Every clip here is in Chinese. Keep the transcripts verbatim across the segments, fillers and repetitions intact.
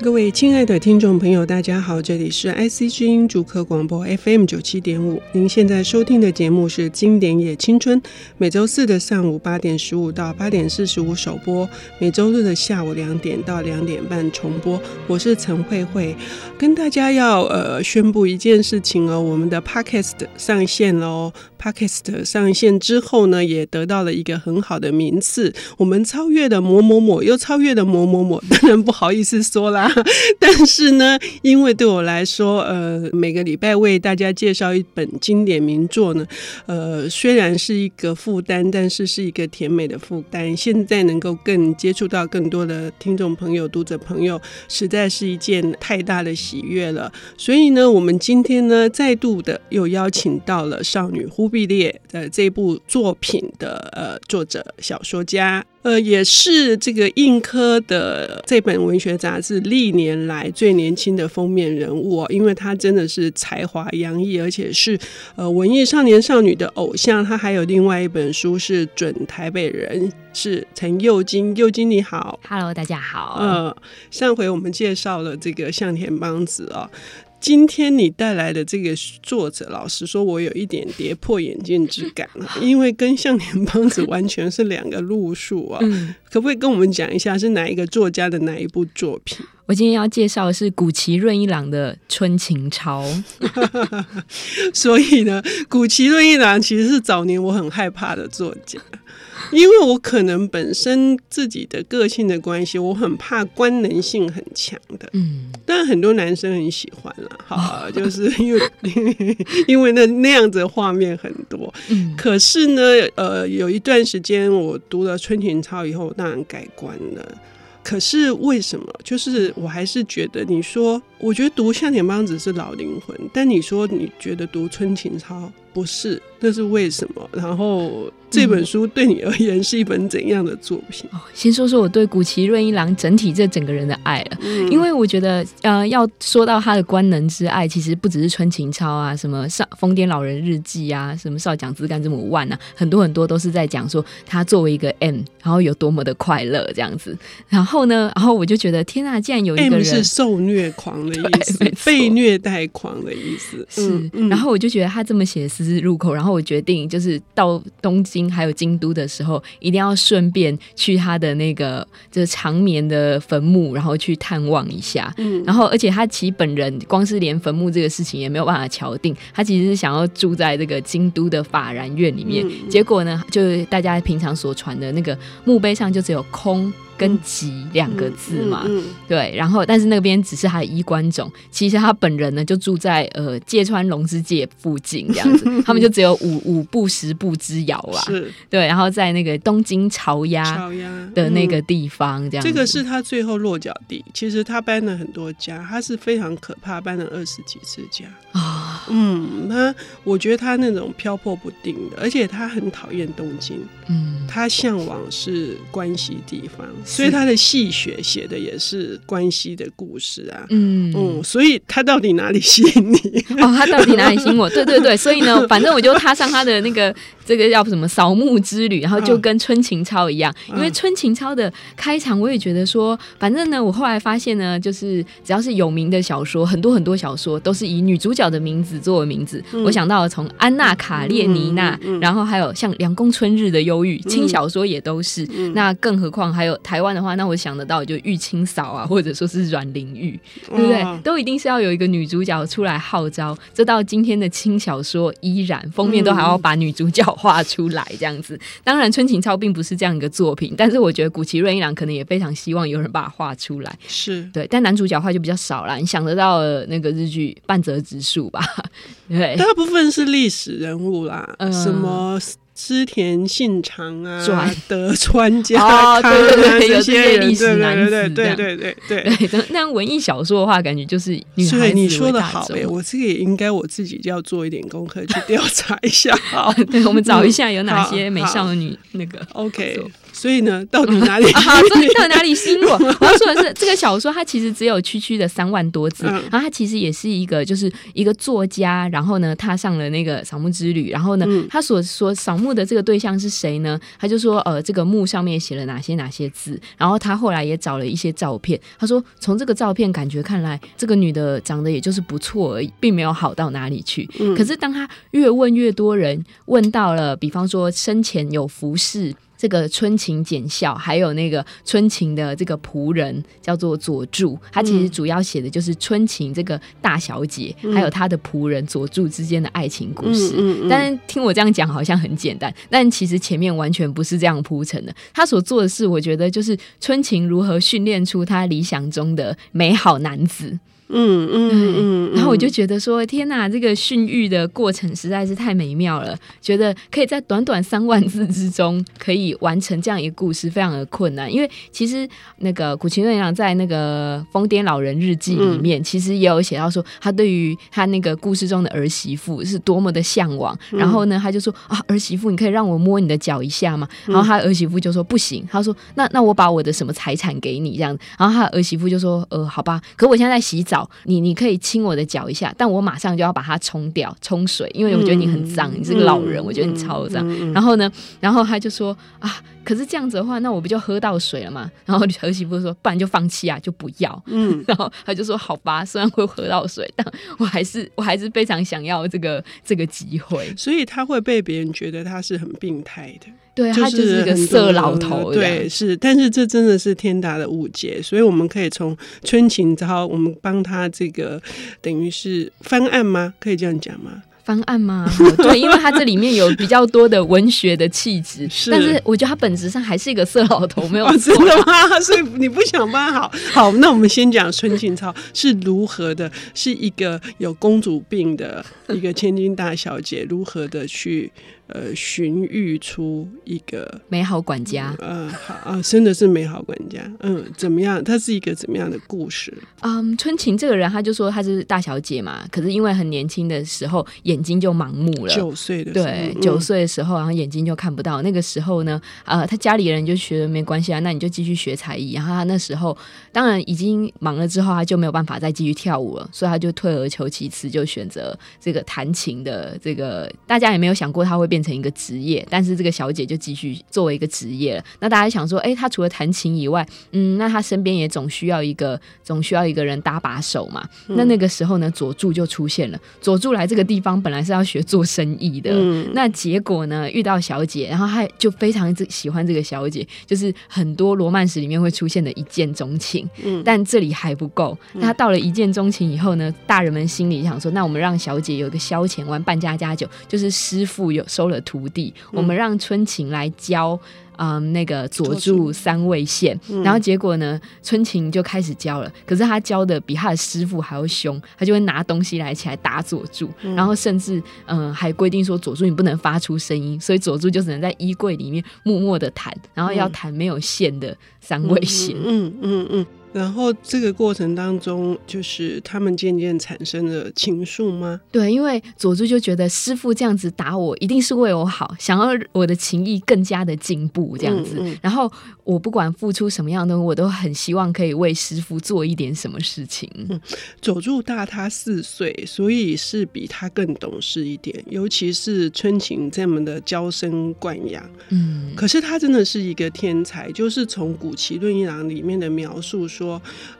各位亲爱的听众朋友，大家好，这里是 I C 之音竹科广播 F M 九十七点五， 您现在收听的节目是经典也青春，每周四的上午八点十五到八点四十五首播，每周日的下午两点到两点半重播。我是陈慧慧，跟大家要、呃、宣布一件事情哦，我们的 Podcast 上线了哦。Podcast 上线之后呢，也得到了一个很好的名次，我们超越的某某某又超越的某某某，当然不好意思说啦，但是呢，因为对我来说，呃，每个礼拜为大家介绍一本经典名作呢，呃，虽然是一个负担，但是是一个甜美的负担。现在能够更接触到更多的听众朋友、读者朋友，实在是一件太大的喜悦了。所以呢，我们今天呢，再度的又邀请到了《少女忽必烈》的这部作品的呃作者、小说家。呃，也是这个印科的这本文学杂志历年来最年轻的封面人物哦，因为他真的是才华洋溢，而且是呃文艺少年少女的偶像。他还有另外一本书是《准台北人》，是陈佑金。佑金你好。 Hello， 大家好。呃，上回我们介绍了这个向田邦子哦，今天你带来的这个作者，老实说我有一点跌破眼镜之感因为跟向田邦子完全是两个路数啊、哦嗯、可不可以跟我们讲一下是哪一个作家的哪一部作品？我今天要介绍的是谷崎润一郎的《春情抄》所以呢，谷崎润一郎其实是早年我很害怕的作家，因为我可能本身自己的个性的关系，我很怕官能性很强的，嗯，但很多男生很喜欢啦，好、啊，就是因为因为那那样子的画面很多，嗯，可是呢，呃，有一段时间我读了《春情抄》以后，我当然改观了。可是为什么就是我还是觉得，你说我觉得读向田邦子是老灵魂，但你说你觉得读春情抄不是，那是为什么？然后这本书对你而言是一本怎样的作品、嗯哦、先说说我对谷崎润一郎整体这整个人的爱了、嗯、因为我觉得呃，要说到他的官能之爱，其实不只是春情抄啊，什么疯癫老人日记啊，什么少讲枝干这么万啊，很多很多都是在讲说他作为一个 M 然后有多么的快乐这样子。然后呢，然后我就觉得天啊，竟然有一个人 M 是受虐狂的意思，被虐待狂的意思是、嗯嗯、然后我就觉得他这么写丝丝入口，然后我决定就是到东京还有京都的时候，一定要顺便去他的那个就是长眠的坟墓，然后去探望一下、嗯、然后而且他其实本人光是连坟墓这个事情也没有办法敲定，他其实是想要住在这个京都的法然院里面、嗯、结果呢，就大家平常所传的那个墓碑上就只有空跟吉两个字嘛、嗯嗯嗯嗯、对，然后但是那边只是他的衣冠冢，其实他本人呢就住在呃芥川龙之介附近这样子他们就只有五五步十步之遥啊，对，然后在那个东京巢鸭的那个地方这样子、嗯、这个是他最后落脚地。其实他搬了很多家，他是非常可怕，搬了二十几次家啊、哦、嗯，他我觉得他那种漂泊不定的，而且他很讨厌东京，嗯，他向往是关西地方，所以他的戏谑写的也是关西的故事啊，嗯嗯，所以他到底哪里吸引你？哦，他到底哪里吸引我？对对对，所以呢，反正我就踏上他的那个这个叫什么扫墓之旅，然后就跟春情抄一样、嗯，因为春情抄的开场我也觉得说，反正呢，我后来发现呢，就是只要是有名的小说，很多很多小说都是以女主角的名字作为名字。嗯、我想到了从安娜·卡列尼娜，嗯嗯嗯、然后还有像《凉宫春日的忧郁》轻小说也都是，嗯、那更何况还有台。台湾的话，那我想得到就玉清嫂啊，或者说是阮玲玉，对不对、哦？都一定是要有一个女主角出来号召，这到今天的轻小说依然封面都还要把女主角画出来这样子。嗯、当然，《春情抄》并不是这样一个作品，但是我觉得谷崎润一郎可能也非常希望有人把它画出来，是对。但男主角画就比较少了，你想得到的那个日剧《半泽直树》吧？对，大部分是历史人物啦，嗯、什么。织田信长啊，德川家康啊，这些历史男子，对对对对对对对。那文艺小说的话，感觉就是女孩子为大众。所以你说的好哎，我这个也应该我自己要做一点功课去调查一下。好，对，我们找一下有哪些美少女那个。OK， 所以呢，到底哪里？好，到底哪里吸引我？我要说的是，这个小说它其实只有区区的三万多字，然后它其实也是一个就是一个作家，然后呢踏上了那个扫墓之旅，然后呢他所说扫墓目的这个对象是谁呢？他就说呃，这个墓上面写了哪些哪些字，然后他后来也找了一些照片，他说从这个照片感觉看来，这个女的长得也就是不错而已，并没有好到哪里去。嗯、可是当他越问越多人，问到了比方说生前有服侍这个春琴简校，还有那个春琴的这个仆人叫做佐助，他其实主要写的就是春琴这个大小姐、嗯、还有她的仆人佐助之间的爱情故事、嗯嗯嗯、但听我这样讲好像很简单，但其实前面完全不是这样铺陈的。他所做的事我觉得就是春琴如何训练出他理想中的美好男子。嗯嗯嗯，然后我就觉得说天哪，这个训育的过程实在是太美妙了，觉得可以在短短三万字之中可以完成这样一个故事非常的困难。因为其实那个谷崎润一郎在那个《疯癫老人日记》里面、嗯、其实也有写到说他对于他那个故事中的儿媳妇是多么的向往，然后呢他就说啊，儿媳妇你可以让我摸你的脚一下吗？然后他儿媳妇就说不行，他说那那我把我的什么财产给你这样，然后他儿媳妇就说呃好吧，可我现在在洗澡，你你可以亲我的脚一下，但我马上就要把它冲掉冲水，因为我觉得你很脏、嗯、你是个老人、嗯、我觉得你超脏、嗯、然后呢然后他就说啊，可是这样子的话那我不就喝到水了吗？然后儿媳妇说不然就放弃啊，就不要、嗯、然后他就说好吧，虽然会喝到水，但我还是我还是非常想要这个这个机会。所以他会被别人觉得他是很病态的，对，他就是一个色老头。对，是，但是这真的是天大的误解。所以我们可以从春琴之后，我们帮他这个等于是翻案吗？可以这样讲吗？方案吗？对，因为他这里面有比较多的文学的气质，但是我觉得他本质上还是一个色老头，没有错、哦、真的吗？所以你不想帮他好好，那我们先讲春琴操是如何的，是一个有公主病的一个千金大小姐如何的去呃寻育出一个美好管家。嗯、呃好啊，真的是美好管家。嗯，怎么样？他是一个怎么样的故事？嗯，春琴这个人，他就说他是大小姐嘛，可是因为很年轻的时候演眼睛就盲目了，九岁的时候，对，九岁的时候，然后眼睛就看不到。那个时候呢，呃，他家里人就觉得没关系啊，那你就继续学才艺。然后他那时候当然已经忙了之后，他就没有办法再继续跳舞了，所以他就退而求其次，就选择这个弹琴的这个。大家也没有想过他会变成一个职业，但是这个小姐就继续作为一个职业了。那大家想说，哎，他除了弹琴以外，嗯，那他身边也总需要一个总需要一个人搭把手嘛。嗯、那那个时候呢，佐助就出现了。佐助来这个地方本来是要学做生意的、嗯、那结果呢遇到小姐，然后他就非常喜欢这个小姐，就是很多罗曼史里面会出现的一见钟情、嗯、但这里还不够。那他到了一见钟情以后呢，大人们心里想说，那我们让小姐有一个消遣玩扮家家酒，就是师父有收了徒弟、嗯、我们让春琴来教嗯，那个佐助三味线、嗯、然后结果呢春琴就开始教了，可是他教的比他的师父还要凶，他就会拿东西来起来打佐助、嗯、然后甚至嗯还规定说佐助你不能发出声音，所以佐助就只能在衣柜里面默默的弹，然后要弹没有线的三味线。嗯嗯 嗯, 嗯, 嗯然后这个过程当中，就是他们渐渐产生了情愫吗？对，因为佐助就觉得师父这样子打我一定是为我好，想要我的情谊更加的进步这样子、嗯嗯、然后我不管付出什么样的，我都很希望可以为师父做一点什么事情、嗯、佐助大他四岁，所以是比他更懂事一点，尤其是春琴这么的娇生惯养、嗯、可是他真的是一个天才，就是从谷崎润一郎里面的描述说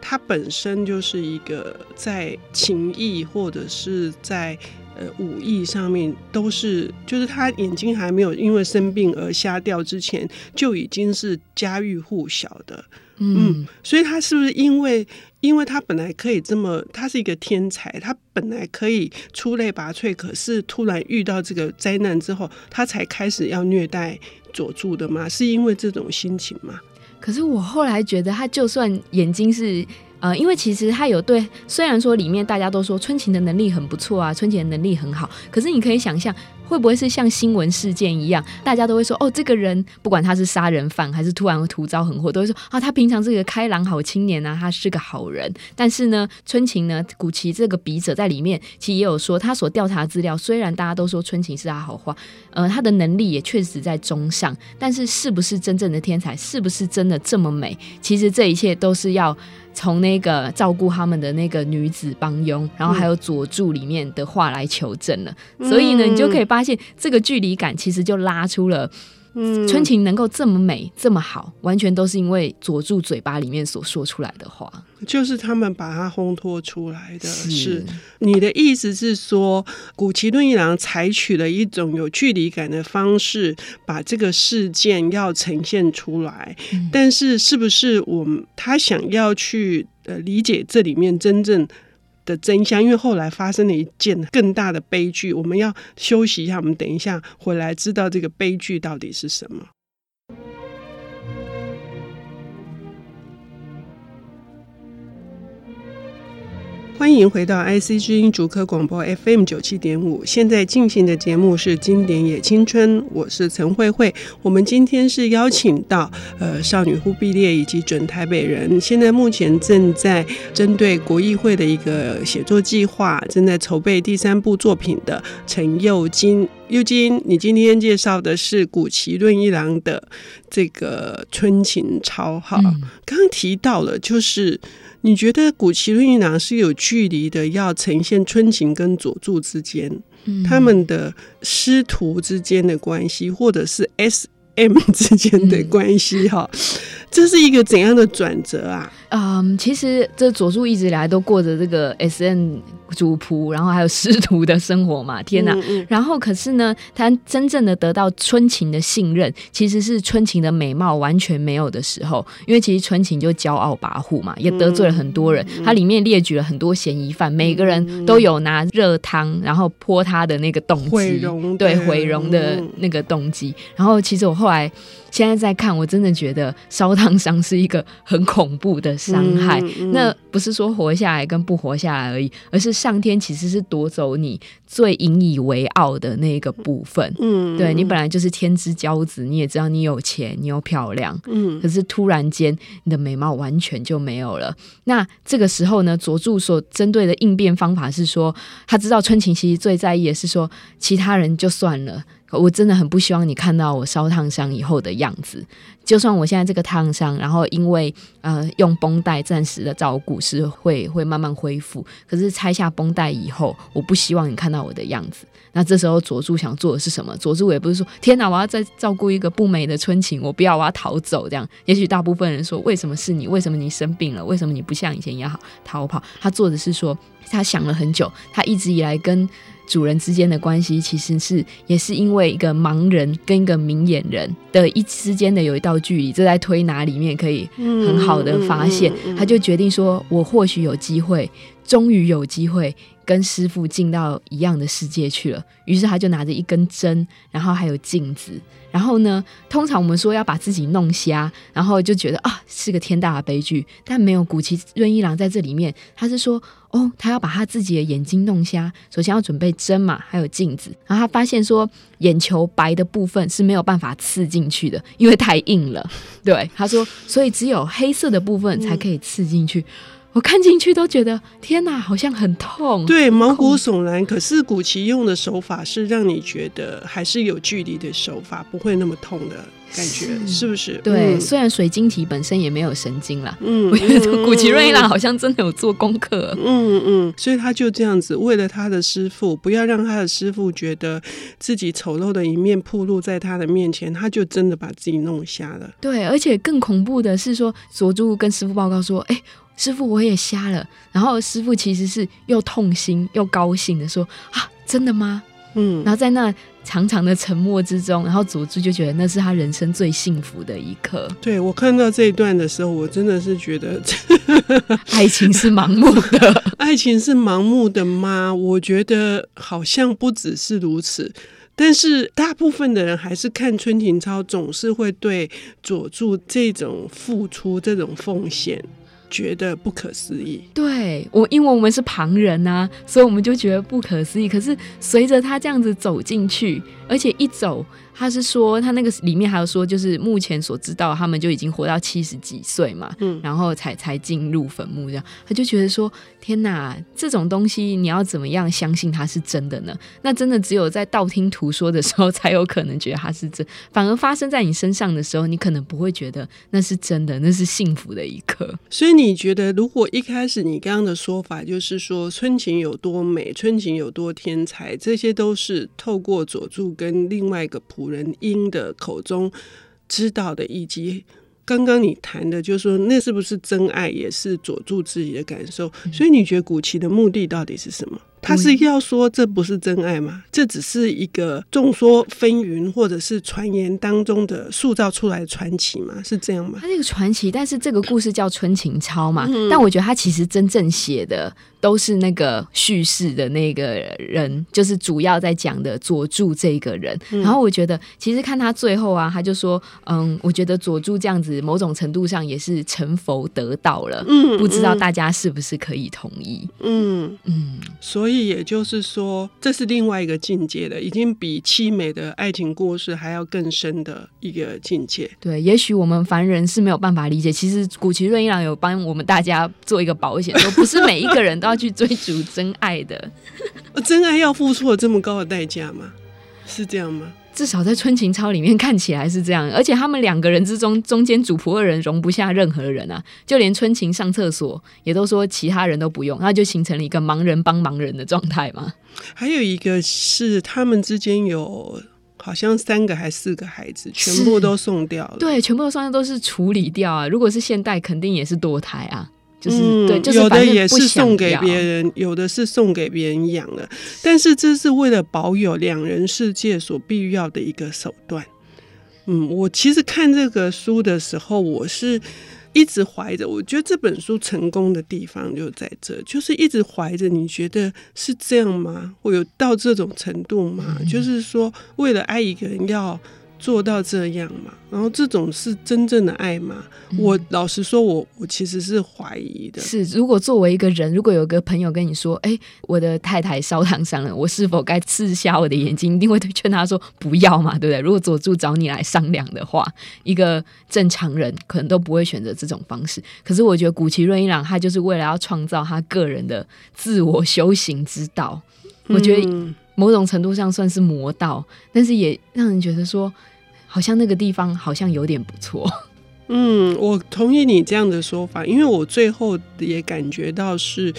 他本身就是一个在情艺或者是在呃武艺上面都是，就是他眼睛还没有因为生病而瞎掉之前就已经是家喻户晓的。嗯，所以他是不是因为因为他本来可以这么，他是一个天才，他本来可以出类拔萃，可是突然遇到这个灾难之后他才开始要虐待佐助的吗？是因为这种心情吗？可是我后来觉得他就算眼睛是呃，因为其实他有对，虽然说里面大家都说春琴的能力很不错啊，春琴的能力很好，可是你可以想象会不会是像新闻事件一样，大家都会说哦，这个人不管他是杀人犯还是突然突遭横祸，都会说啊，他平常是个开朗好青年啊，他是个好人。但是呢，春琴呢，古奇这个笔者在里面其实也有说，他所调查资料虽然大家都说春琴是他好话，呃，他的能力也确实在中上，但是是不是真正的天才，是不是真的这么美，其实这一切都是要从那个照顾他们的那个女子帮佣，然后还有佐助里面的话来求证了、嗯、所以呢你就可以发现这个距离感其实就拉出了春琴能够这么美这么好，完全都是因为佐助嘴巴里面所说出来的话，就是他们把它烘托出来的。 是, 是你的意思是说谷崎润一郎采取了一种有距离感的方式把这个事件要呈现出来、嗯、但是是不是我们他想要去、呃、理解这里面真正的真相，因为后来发生了一件更大的悲剧，我们要休息一下，我们等一下回来知道这个悲剧到底是什么。欢迎回到 I C 之音竹科广播 F M 九十七点五， 现在进行的节目是经典也青春，我是陈慧慧。我们今天是邀请到、呃、少女忽必烈以及准台北人，现在目前正在针对国艺会的一个写作计划，正在筹备第三部作品的陈佑金。佑金，你今天介绍的是谷崎润一郎的这个春琴抄号、嗯、刚刚提到了，就是你觉得谷崎润一郎是有距离的要呈现春琴跟佐助之间、嗯、他们的师徒之间的关系，或者是 S M 之间的关系、嗯、这是一个怎样的转折啊？嗯，其实这佐助一直以来都过着这个 S M 主仆然后还有师徒的生活嘛，天哪、嗯嗯、然后可是呢他真正的得到春琴的信任，其实是春琴的美貌完全没有的时候，因为其实春琴就骄傲跋扈嘛，也得罪了很多人、嗯嗯、他里面列举了很多嫌疑犯，每个人都有拿热汤然后泼他的那个动机，毁容，对，毁容的那个动机、嗯、然后其实我后来现在在看，我真的觉得烧烫伤是一个很恐怖的伤害、嗯嗯、那不是说活下来跟不活下来而已，而是上天其实是夺走你最引以为傲的那个部分、嗯、对，你本来就是天之骄子，你也知道你有钱你又漂亮、嗯、可是突然间你的美貌完全就没有了。那这个时候呢佐助所针对的应变方法是说，他知道春琴其实最在意的是说其他人就算了，我真的很不希望你看到我烧烫伤以后的样子，就算我现在这个烫伤然后因为呃用绷带暂时的照顾是会会慢慢恢复，可是拆下绷带以后我不希望你看到我的样子。那这时候佐助想做的是什么？佐助也不是说天哪我要再照顾一个不美的春琴，我不要，我要逃走这样。也许大部分人说为什么是你，为什么你生病了，为什么你不像以前一样好逃跑，他做的是说他想了很久，他一直以来跟主人之间的关系其实是也是因为一个盲人跟一个明眼人的一之间的有一道距离，这在推拿里面可以很好的发现、嗯嗯嗯、他就决定说我或许有机会，终于有机会跟师父进到一样的世界去了。于是他就拿着一根针然后还有镜子，然后呢通常我们说要把自己弄瞎，然后就觉得啊是个天大的悲剧，但没有谷崎润一郎在这里面他是说哦，他要把他自己的眼睛弄瞎，首先要准备针嘛还有镜子，然后他发现说眼球白的部分是没有办法刺进去的，因为太硬了，对，他说所以只有黑色的部分才可以刺进去、嗯，我看进去都觉得天哪好像很痛，对，毛骨悚然。可是谷崎用的手法是让你觉得还是有距离的手法，不会那么痛的感觉， 是, 是不是？对、嗯、虽然水晶体本身也没有神经啦，嗯，我觉得谷崎润一郎好像真的有做功课，嗯嗯，所以他就这样子为了他的师父，不要让他的师父觉得自己丑陋的一面暴露在他的面前，他就真的把自己弄瞎了。对，而且更恐怖的是说佐助跟师父报告说哎、欸师父我也瞎了，然后师父其实是又痛心又高兴的说啊真的吗？嗯，然后在那长长的沉默之中，然后佐助就觉得那是他人生最幸福的一刻。对，我看到这一段的时候我真的是觉得爱情是盲目的爱情是盲目的吗？我觉得好像不只是如此，但是大部分的人还是看春琴抄总是会对佐助这种付出这种奉献觉得不可思议。对，我因为我们是旁人啊，所以我们就觉得不可思议。可是随着他这样子走进去，而且一走他是说他那个里面还有说就是目前所知道他们就已经活到七十几岁嘛、嗯、然后才才进入坟墓这样，他就觉得说天哪，这种东西你要怎么样相信它是真的呢？那真的只有在道听途说的时候才有可能觉得它是真，反而发生在你身上的时候你可能不会觉得那是真的，那是幸福的一刻。所以你觉得如果一开始你刚刚的说法就是说春情有多美，春情有多天才，这些都是透过佐助跟另外一个仆人英的口中知道的，以及刚刚你谈的就是说那是不是真爱也是佐助自己的感受、嗯、所以你觉得古奇的目的到底是什么？他是要说这不是真爱吗？这只是一个众说纷纭或者是传言当中的塑造出来的传奇吗？是这样吗？它是一个传奇，但是这个故事叫春情抄嘛、嗯、但我觉得他其实真正写的都是那个叙事的那个人，就是主要在讲的佐助这个人、嗯、然后我觉得其实看他最后啊，他就说嗯，我觉得佐助这样子某种程度上也是成佛得道了、嗯嗯、不知道大家是不是可以同意。嗯嗯，所以也就是说这是另外一个境界的，已经比凄美的爱情故事还要更深的一个境界。对，也许我们凡人是没有办法理解，其实古奇润一郎有帮我们大家做一个保险，说不是每一个人都要去追逐真爱的。真爱要付出了这么高的代价吗？是这样吗？至少在春情抄里面看起来是这样，而且他们两个人之中中间主仆二人容不下任何人啊，就连春情上厕所也都说其他人都不用，那就形成了一个盲人帮盲人的状态嘛。还有一个是他们之间有好像三个还四个孩子全部都送掉了。对，全部都送掉，都是处理掉啊，如果是现代肯定也是堕胎啊，就是嗯、对，就是、有的也是送给别人，有的是送给别人养了，但是这是为了保有两人世界所必要的一个手段。嗯，我其实看这个书的时候，我是一直怀着，我觉得这本书成功的地方就在这，就是一直怀着你觉得是这样吗？我有到这种程度吗？嗯、就是说为了爱一个人要做到这样嘛，然后这种是真正的爱吗？嗯、我老实说我我其实是怀疑的。是，如果作为一个人，如果有个朋友跟你说哎、欸，我的太太烧烫伤了，我是否该刺瞎我的眼睛，一定会劝他说不要嘛，对不对？如果佐助找你来商量的话，一个正常人可能都不会选择这种方式。可是我觉得古奇润一郎他就是为了要创造他个人的自我修行之道，我觉得、嗯，某种程度上算是魔道，但是也让人觉得说好像那个地方好像有点不错。嗯，我同意你这样的说法，因为我最后也感觉到是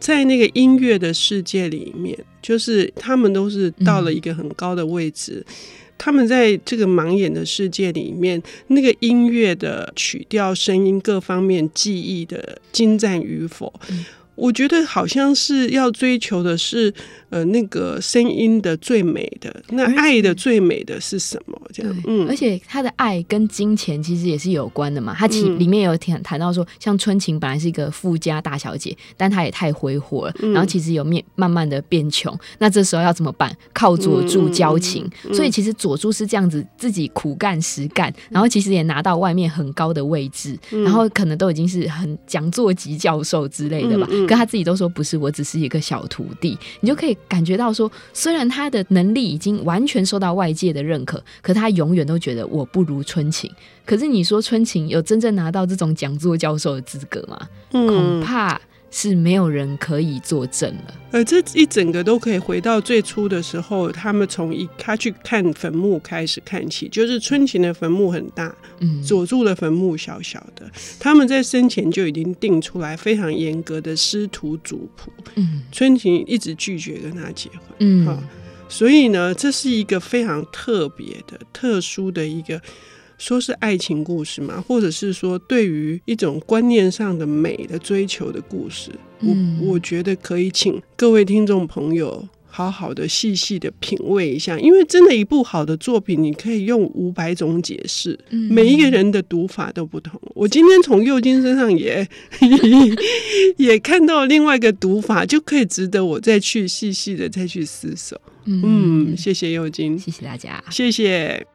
在那个音乐的世界里面，就是他们都是到了一个很高的位置、嗯、他们在这个盲眼的世界里面，那个音乐的曲调声音各方面技艺的精湛与否、嗯，我觉得好像是要追求的是呃那个声音的最美的，那爱的最美的是什么这样、嗯、而且他的爱跟金钱其实也是有关的嘛，他其、嗯、里面有谈到说像春晴本来是一个富家大小姐，但她也太挥霍了，然后其实有面慢慢的变穷、嗯、那这时候要怎么办？靠佐助交情、嗯嗯、所以其实佐助是这样子自己苦干实干，然后其实也拿到外面很高的位置、嗯、然后可能都已经是很讲座级教授之类的吧、嗯嗯，可他自己都说不是，我只是一个小徒弟。你就可以感觉到说虽然他的能力已经完全受到外界的认可，可他永远都觉得我不如春晴。可是你说春晴有真正拿到这种讲座教授的资格吗？嗯、恐怕是没有人可以作证了。呃，这一整个都可以回到最初的时候，他们从一他去看坟墓开始看起，就是春晴的坟墓很大，嗯，佐助的坟墓小小的。他们在生前就已经定出来非常严格的师徒族谱，嗯，春晴一直拒绝跟他结婚，嗯、哦，所以呢，这是一个非常特别的、特殊的一个。说是爱情故事嘛，或者是说对于一种观念上的美的追求的故事，嗯、我, 我觉得可以请各位听众朋友好好的细细的品味一下，因为真的一部好的作品你可以用五百种解释、嗯、每一个人的读法都不同。我今天从佑京身上也也看到另外一个读法，就可以值得我再去细细的再去思索。 嗯, 嗯，谢谢佑京，谢谢大家，谢谢。